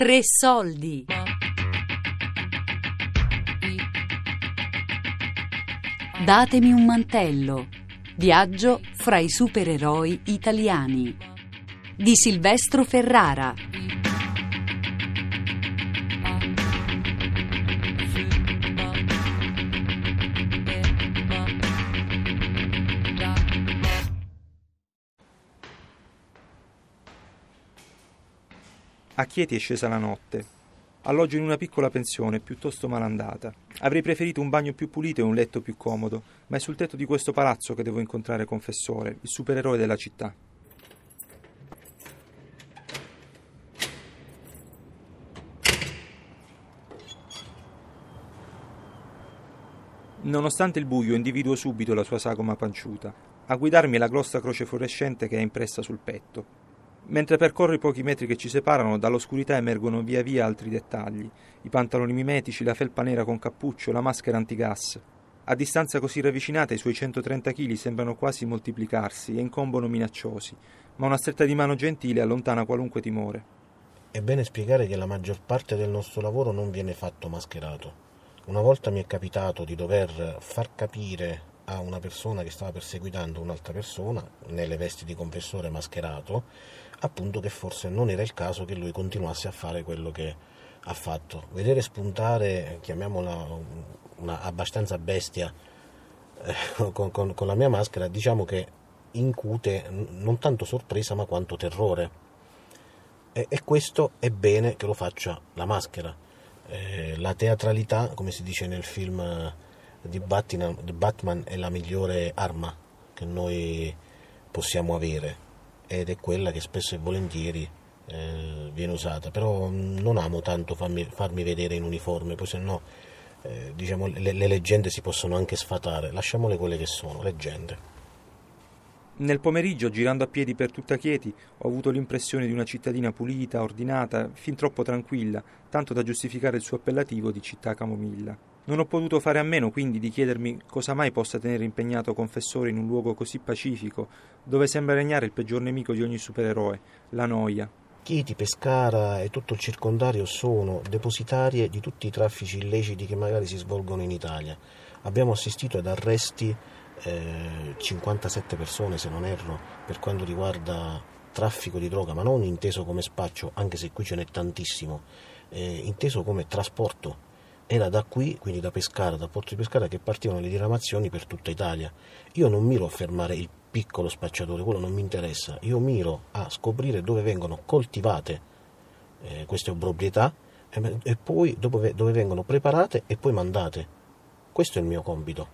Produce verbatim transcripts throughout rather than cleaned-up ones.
Tre Soldi. Datemi un mantello. Viaggio fra i supereroi italiani di Silvestro Ferrara. A Chieti è scesa la notte. Alloggio in una piccola pensione, piuttosto malandata. Avrei preferito un bagno più pulito e un letto più comodo, ma è sul tetto di questo palazzo che devo incontrare Confessore, il supereroe della città. Nonostante il buio, individuo subito la sua sagoma panciuta. A guidarmi è la grossa croce fluorescente che è impressa sul petto. Mentre percorro i pochi metri che ci separano, dall'oscurità emergono via via altri dettagli: i pantaloni mimetici, la felpa nera con cappuccio, la maschera antigas. A distanza così ravvicinata i suoi centotrenta chili sembrano quasi moltiplicarsi e incombono minacciosi, ma una stretta di mano gentile allontana qualunque timore. È bene spiegare che la maggior parte del nostro lavoro non viene fatto mascherato. Una volta mi è capitato di dover far capire a una persona che stava perseguitando un'altra persona, nelle vesti di confessore mascherato, appunto, che forse non era il caso che lui continuasse a fare quello che ha fatto. Vedere spuntare, chiamiamola una abbastanza bestia, eh, con, con, con la mia maschera, diciamo che incute non tanto sorpresa ma quanto terrore. E, e questo è bene che lo faccia la maschera. Eh, la teatralità, come si dice nel film di Batman, è la migliore arma che noi possiamo avere, ed è quella che spesso e volentieri eh, viene usata. Però non amo tanto farmi, farmi vedere in uniforme, poi se no eh, diciamo, le, le leggende si possono anche sfatare. Lasciamole quelle che sono, leggende. Nel pomeriggio, girando a piedi per tutta Chieti, ho avuto l'impressione di una cittadina pulita, ordinata, fin troppo tranquilla, tanto da giustificare il suo appellativo di città camomilla. Non ho potuto fare a meno quindi di chiedermi cosa mai possa tenere impegnato Confessore in un luogo così pacifico, dove sembra regnare il peggior nemico di ogni supereroe, la noia. Chieti, Pescara e tutto il circondario sono depositarie di tutti i traffici illeciti che magari si svolgono in Italia. Abbiamo assistito ad arresti, eh, cinquantasette persone se non erro, per quanto riguarda traffico di droga, ma non inteso come spaccio, anche se qui ce n'è tantissimo, eh, inteso come trasporto. Era da qui, quindi da Pescara, da Porto di Pescara, che partivano le diramazioni per tutta Italia. Io non miro a fermare il piccolo spacciatore, quello non mi interessa. Io miro a scoprire dove vengono coltivate eh, queste obrobrietà e, e poi dove, dove vengono preparate e poi mandate. Questo è il mio compito.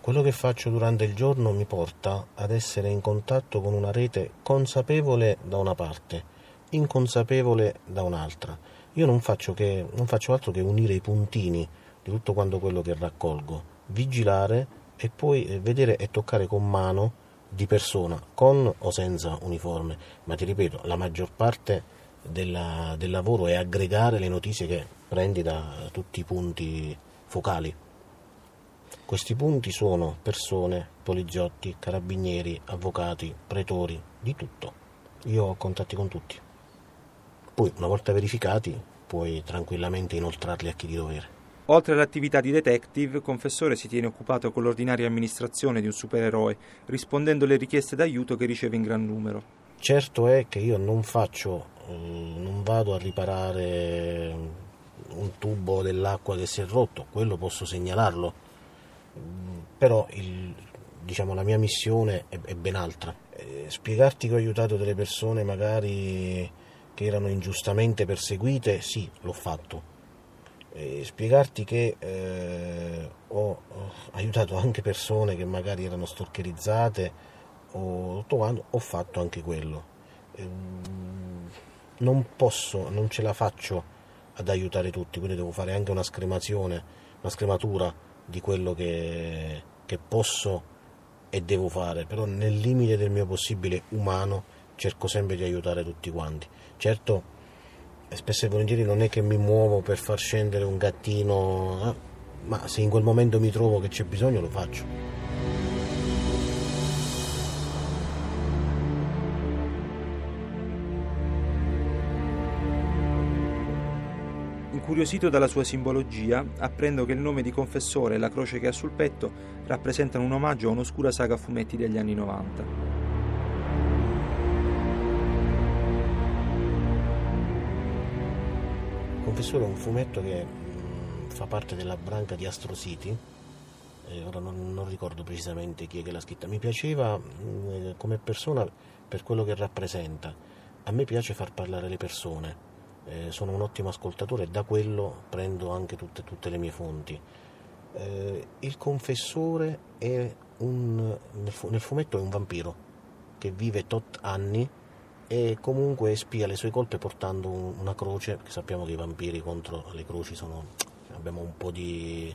Quello che faccio durante il giorno mi porta ad essere in contatto con una rete consapevole da una parte, inconsapevole da un'altra. Io non faccio, che, non faccio altro che unire i puntini di tutto quanto quello che raccolgo, vigilare e poi vedere e toccare con mano di persona, con o senza uniforme. Ma ti ripeto, la maggior parte della, del lavoro è aggregare le notizie che prendi da tutti i punti focali. Questi punti sono persone, poliziotti, carabinieri, avvocati, pretori, di tutto. Io ho contatti con tutti. Poi, una volta verificati, puoi tranquillamente inoltrarli a chi di dovere. Oltre all'attività di detective, Confessore si tiene occupato con l'ordinaria amministrazione di un supereroe, rispondendo alle richieste d'aiuto che riceve in gran numero. Certo è che io non faccio, eh, non vado a riparare un tubo dell'acqua che si è rotto, quello posso segnalarlo, però il, diciamo, la mia missione è, è ben altra. Eh, spiegarti che ho aiutato delle persone magari che erano ingiustamente perseguite, sì, l'ho fatto. E spiegarti che eh, ho aiutato anche persone che magari erano stalkerizzate o tutto quanto, ho fatto anche quello. E non posso, non ce la faccio ad aiutare tutti, quindi devo fare anche una scremazione, una scrematura di quello che, che posso e devo fare, però nel limite del mio possibile umano cerco sempre di aiutare tutti quanti. Certo, spesso e volentieri non è che mi muovo per far scendere un gattino, eh? Ma se in quel momento mi trovo che c'è bisogno, lo faccio. Incuriosito dalla sua simbologia, apprendo che il nome di Confessore e la croce che ha sul petto rappresentano un omaggio a un'oscura saga fumetti degli anni novanta. Confessore è un fumetto che mh, fa parte della branca di Astro City, eh, ora non, non ricordo precisamente chi è che l'ha scritta. Mi piaceva mh, come persona per quello che rappresenta. A me piace far parlare le persone, eh, sono un ottimo ascoltatore e da quello prendo anche tutte, tutte le mie fonti. Eh, il Confessore è un, nel, fu- nel fumetto è un vampiro che vive tot anni e comunque espia le sue colpe portando una croce, perché sappiamo che i vampiri contro le croci sono, abbiamo un po' di,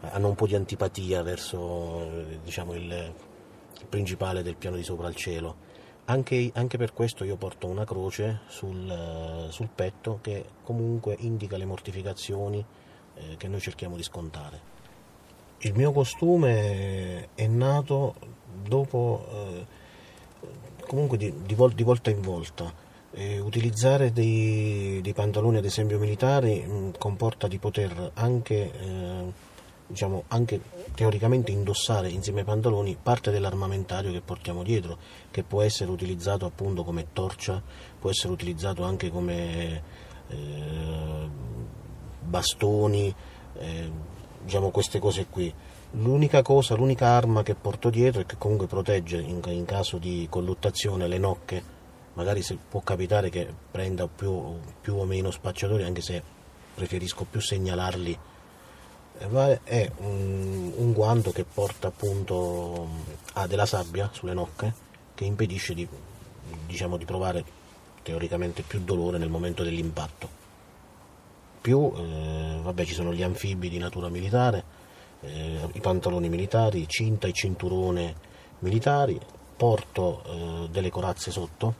hanno un po' di antipatia verso, diciamo, il, il principale del piano di sopra al cielo. Anche, anche per questo io porto una croce sul, sul petto che comunque indica le mortificazioni eh, che noi cerchiamo di scontare. Il mio costume è nato dopo... Eh, comunque di, di, vol- di volta in volta eh, utilizzare dei, dei pantaloni ad esempio militari mh, comporta di poter anche eh, diciamo anche teoricamente indossare insieme ai pantaloni parte dell'armamentario che portiamo dietro, che può essere utilizzato appunto come torcia, può essere utilizzato anche come eh, bastoni, eh, diciamo queste cose qui. L'unica cosa, l'unica arma che porto dietro e che comunque protegge in, in caso di colluttazione le nocche, magari se può capitare che prenda più, più o meno spacciatori, anche se preferisco più segnalarli, è un, un guanto che porta appunto ha della sabbia sulle nocche che impedisce di, diciamo, di provare teoricamente più dolore nel momento dell'impatto. Più, eh, vabbè, ci sono gli anfibi di natura militare, Eh, i pantaloni militari, cinta e cinturone militari, porto eh, delle corazze sotto,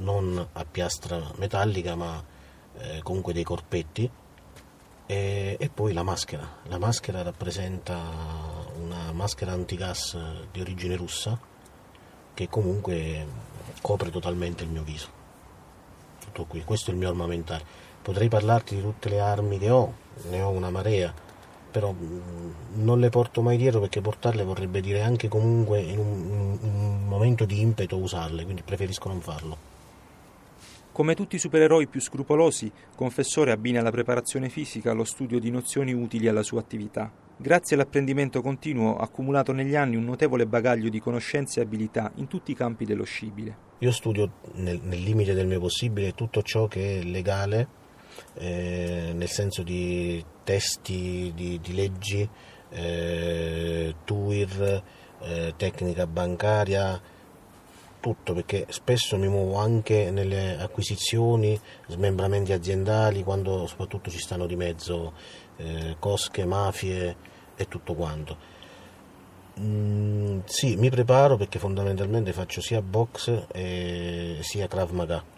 non a piastra metallica ma eh, comunque dei corpetti, e, e poi la maschera. La maschera rappresenta una maschera antigas di origine russa che comunque copre totalmente il mio viso. Tutto qui, questo è il mio armamentario. Potrei parlarti di tutte le armi che ho, ne ho una marea, però non le porto mai dietro perché portarle vorrebbe dire anche comunque in un, un momento di impeto usarle, quindi preferisco non farlo. Come tutti i supereroi più scrupolosi, Confessore abbina la preparazione fisica allo studio di nozioni utili alla sua attività. Grazie all'apprendimento continuo ha accumulato negli anni un notevole bagaglio di conoscenze e abilità in tutti i campi dello scibile. Io studio nel, nel limite del mio possibile tutto ciò che è legale, Eh, nel senso di testi, di, di leggi, eh, T U I R, eh, tecnica bancaria, tutto, perché spesso mi muovo anche nelle acquisizioni, smembramenti aziendali, quando soprattutto ci stanno di mezzo eh, cosche, mafie e tutto quanto. Mm, sì, mi preparo perché fondamentalmente faccio sia box e sia Krav Maga.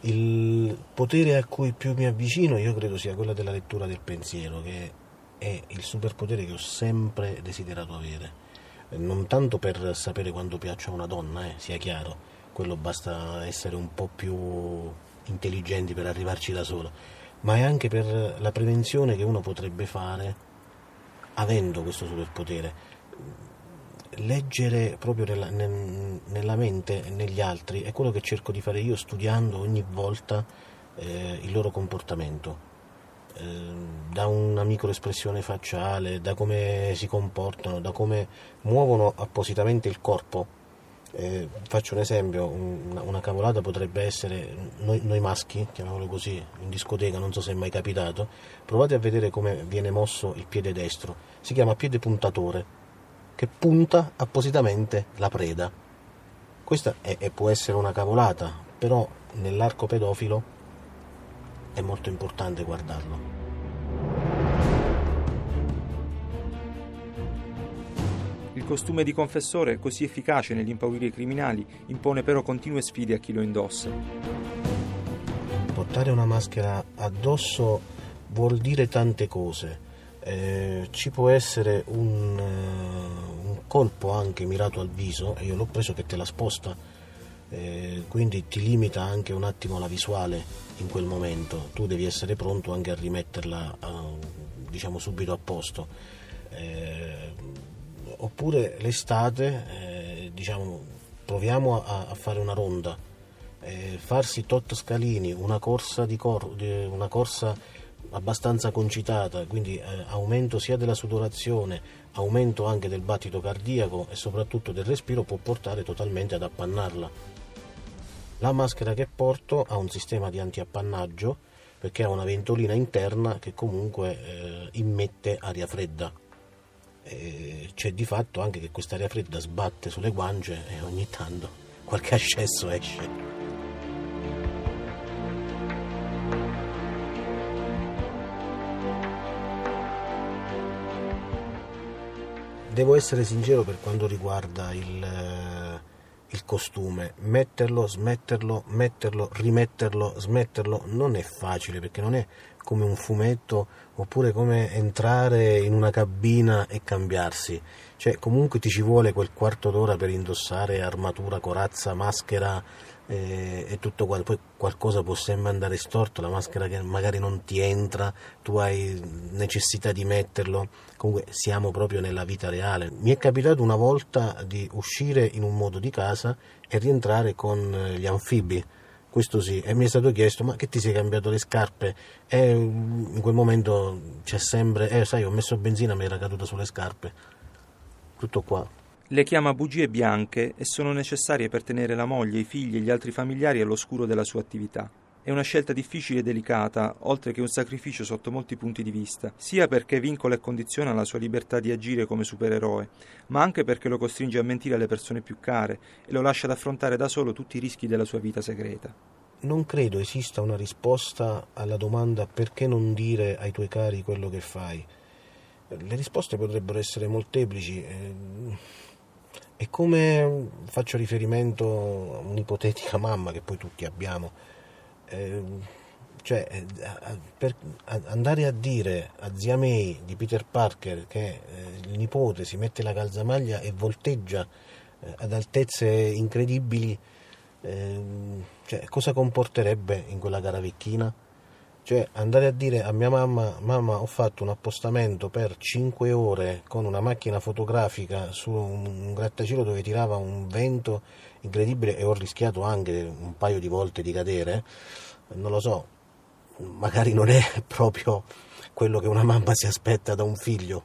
Il potere a cui più mi avvicino io credo sia quello della lettura del pensiero, che è il superpotere che ho sempre desiderato avere, non tanto per sapere quando piaccio a una donna, eh, sia chiaro, quello basta essere un po' più intelligenti per arrivarci da solo, ma è anche per la prevenzione che uno potrebbe fare avendo questo superpotere. Leggere proprio nella, nella mente e negli altri è quello che cerco di fare io, studiando ogni volta eh, il loro comportamento, eh, da una microespressione facciale, da come si comportano, da come muovono appositamente il corpo. Eh, faccio un esempio, una, una cavolata potrebbe essere noi, noi maschi, chiamiamolo così, in discoteca, non so se è mai capitato, provate a vedere come viene mosso il piede destro, si chiama piede puntatore, che punta appositamente la preda. Questa è, è, può essere una cavolata, però nell'arco pedofilo è molto importante guardarlo. Il costume di Confessore, così efficace nell'impaurire i criminali, impone però continue sfide a chi lo indossa. Portare una maschera addosso vuol dire tante cose. Eh, ci può essere un, uh, un colpo anche mirato al viso, e io l'ho preso che te la sposta, eh, quindi ti limita anche un attimo la visuale in quel momento, tu devi essere pronto anche a rimetterla a, diciamo subito a posto. Eh, oppure l'estate, eh, diciamo proviamo a, a fare una ronda, eh, farsi tot scalini, una corsa di cor- una corsa abbastanza concitata, quindi eh, aumento sia della sudorazione, aumento anche del battito cardiaco e soprattutto del respiro, può portare totalmente ad appannarla. La maschera che porto ha un sistema di antiappannaggio perché ha una ventolina interna che comunque eh, immette aria fredda. E c'è di fatto anche che quest'aria fredda sbatte sulle guance e ogni tanto qualche ascesso esce. Devo essere sincero per quanto riguarda il, il costume, metterlo, smetterlo, metterlo, rimetterlo, smetterlo non è facile, perché non è come un fumetto oppure come entrare in una cabina e cambiarsi, cioè comunque ti ci vuole quel quarto d'ora per indossare armatura, corazza, maschera eh, e tutto quanto. Poi qualcosa può sempre andare storto, la maschera che magari non ti entra, tu hai necessità di metterlo, comunque siamo proprio nella vita reale. Mi è capitato una volta di uscire in un modo di casa e rientrare con gli anfibi, questo sì, e mi è stato chiesto: ma che ti sei cambiato le scarpe? E in quel momento c'è sempre, eh sai, ho messo benzina, mi era caduta sulle scarpe, tutto qua. Le chiama bugie bianche e sono necessarie per tenere la moglie, i figli e gli altri familiari all'oscuro della sua attività. È una scelta difficile e delicata, oltre che un sacrificio sotto molti punti di vista, sia perché vincola e condiziona la sua libertà di agire come supereroe, ma anche perché lo costringe a mentire alle persone più care e lo lascia ad affrontare da solo tutti i rischi della sua vita segreta. Non credo esista una risposta alla domanda perché non dire ai tuoi cari quello che fai. Le risposte potrebbero essere molteplici. E come faccio riferimento a un'ipotetica mamma che poi tutti abbiamo, eh, cioè a, per a, andare a dire a zia May di Peter Parker che eh, il nipote si mette la calzamaglia e volteggia eh, ad altezze incredibili, eh, cioè, cosa comporterebbe in quella gara vecchina? Cioè andare a dire a mia mamma: mamma, ho fatto un appostamento per cinque ore con una macchina fotografica su un grattacielo dove tirava un vento incredibile e ho rischiato anche un paio di volte di cadere, non lo so, magari non è proprio quello che una mamma si aspetta da un figlio.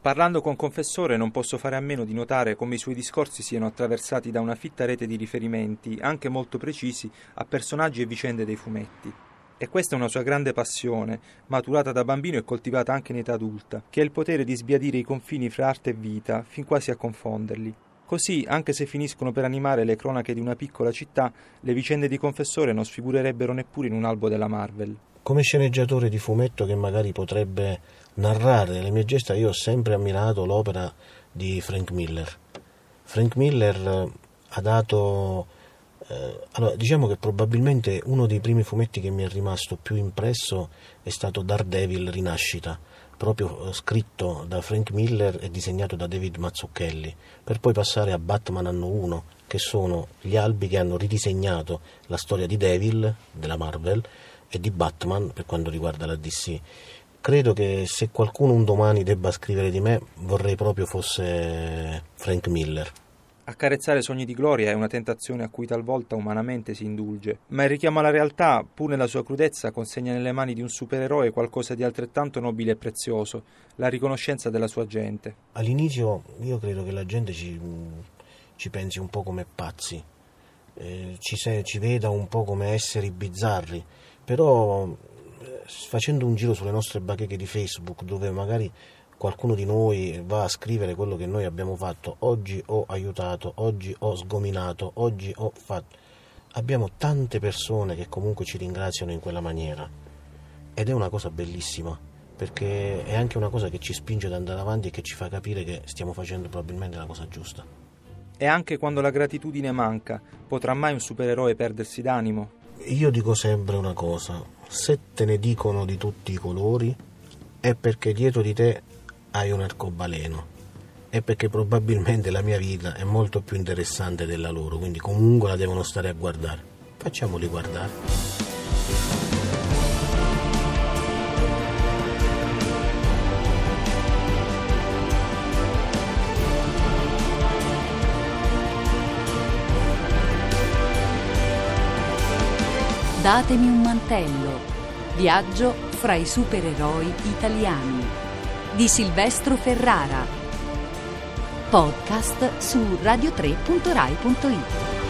Parlando con Confessore non posso fare a meno di notare come i suoi discorsi siano attraversati da una fitta rete di riferimenti, anche molto precisi, a personaggi e vicende dei fumetti. E questa è una sua grande passione, maturata da bambino e coltivata anche in età adulta, che ha il potere di sbiadire i confini fra arte e vita, fin quasi a confonderli. Così, anche se finiscono per animare le cronache di una piccola città, le vicende di Confessore non sfigurerebbero neppure in un albo della Marvel. Come sceneggiatore di fumetto che magari potrebbe narrare le mie gesta, io ho sempre ammirato l'opera di Frank Miller. Frank Miller ha dato, eh, allora, diciamo che probabilmente uno dei primi fumetti che mi è rimasto più impresso è stato Daredevil Rinascita, proprio scritto da Frank Miller e disegnato da David Mazzucchelli, per poi passare a Batman anno uno, che sono gli albi che hanno ridisegnato la storia di Devil, della Marvel, e di Batman per quanto riguarda la D C. Credo che se qualcuno un domani debba scrivere di me, vorrei proprio fosse Frank Miller. Accarezzare sogni di gloria è una tentazione a cui talvolta umanamente si indulge, ma il richiamo alla realtà, pur nella sua crudezza, consegna nelle mani di un supereroe qualcosa di altrettanto nobile e prezioso, la riconoscenza della sua gente. All'inizio io credo che la gente ci, ci pensi un po' come pazzi, eh, ci, se, ci veda un po' come esseri bizzarri, però facendo un giro sulle nostre bacheche di Facebook, dove magari qualcuno di noi va a scrivere quello che noi abbiamo fatto, oggi ho aiutato, oggi ho sgominato, oggi ho fatto, abbiamo tante persone che comunque ci ringraziano in quella maniera, ed è una cosa bellissima, perché è anche una cosa che ci spinge ad andare avanti e che ci fa capire che stiamo facendo probabilmente la cosa giusta. E anche quando la gratitudine manca, potrà mai un supereroe perdersi d'animo? Io dico sempre una cosa: se te ne dicono di tutti i colori è perché dietro di te hai un arcobaleno, è perché probabilmente la mia vita è molto più interessante della loro, quindi comunque la devono stare a guardare. Facciamoli guardare. Datemi un mantello. Viaggio fra i supereroi italiani di Silvestro Ferrara. Podcast su radio tre punto rai punto it.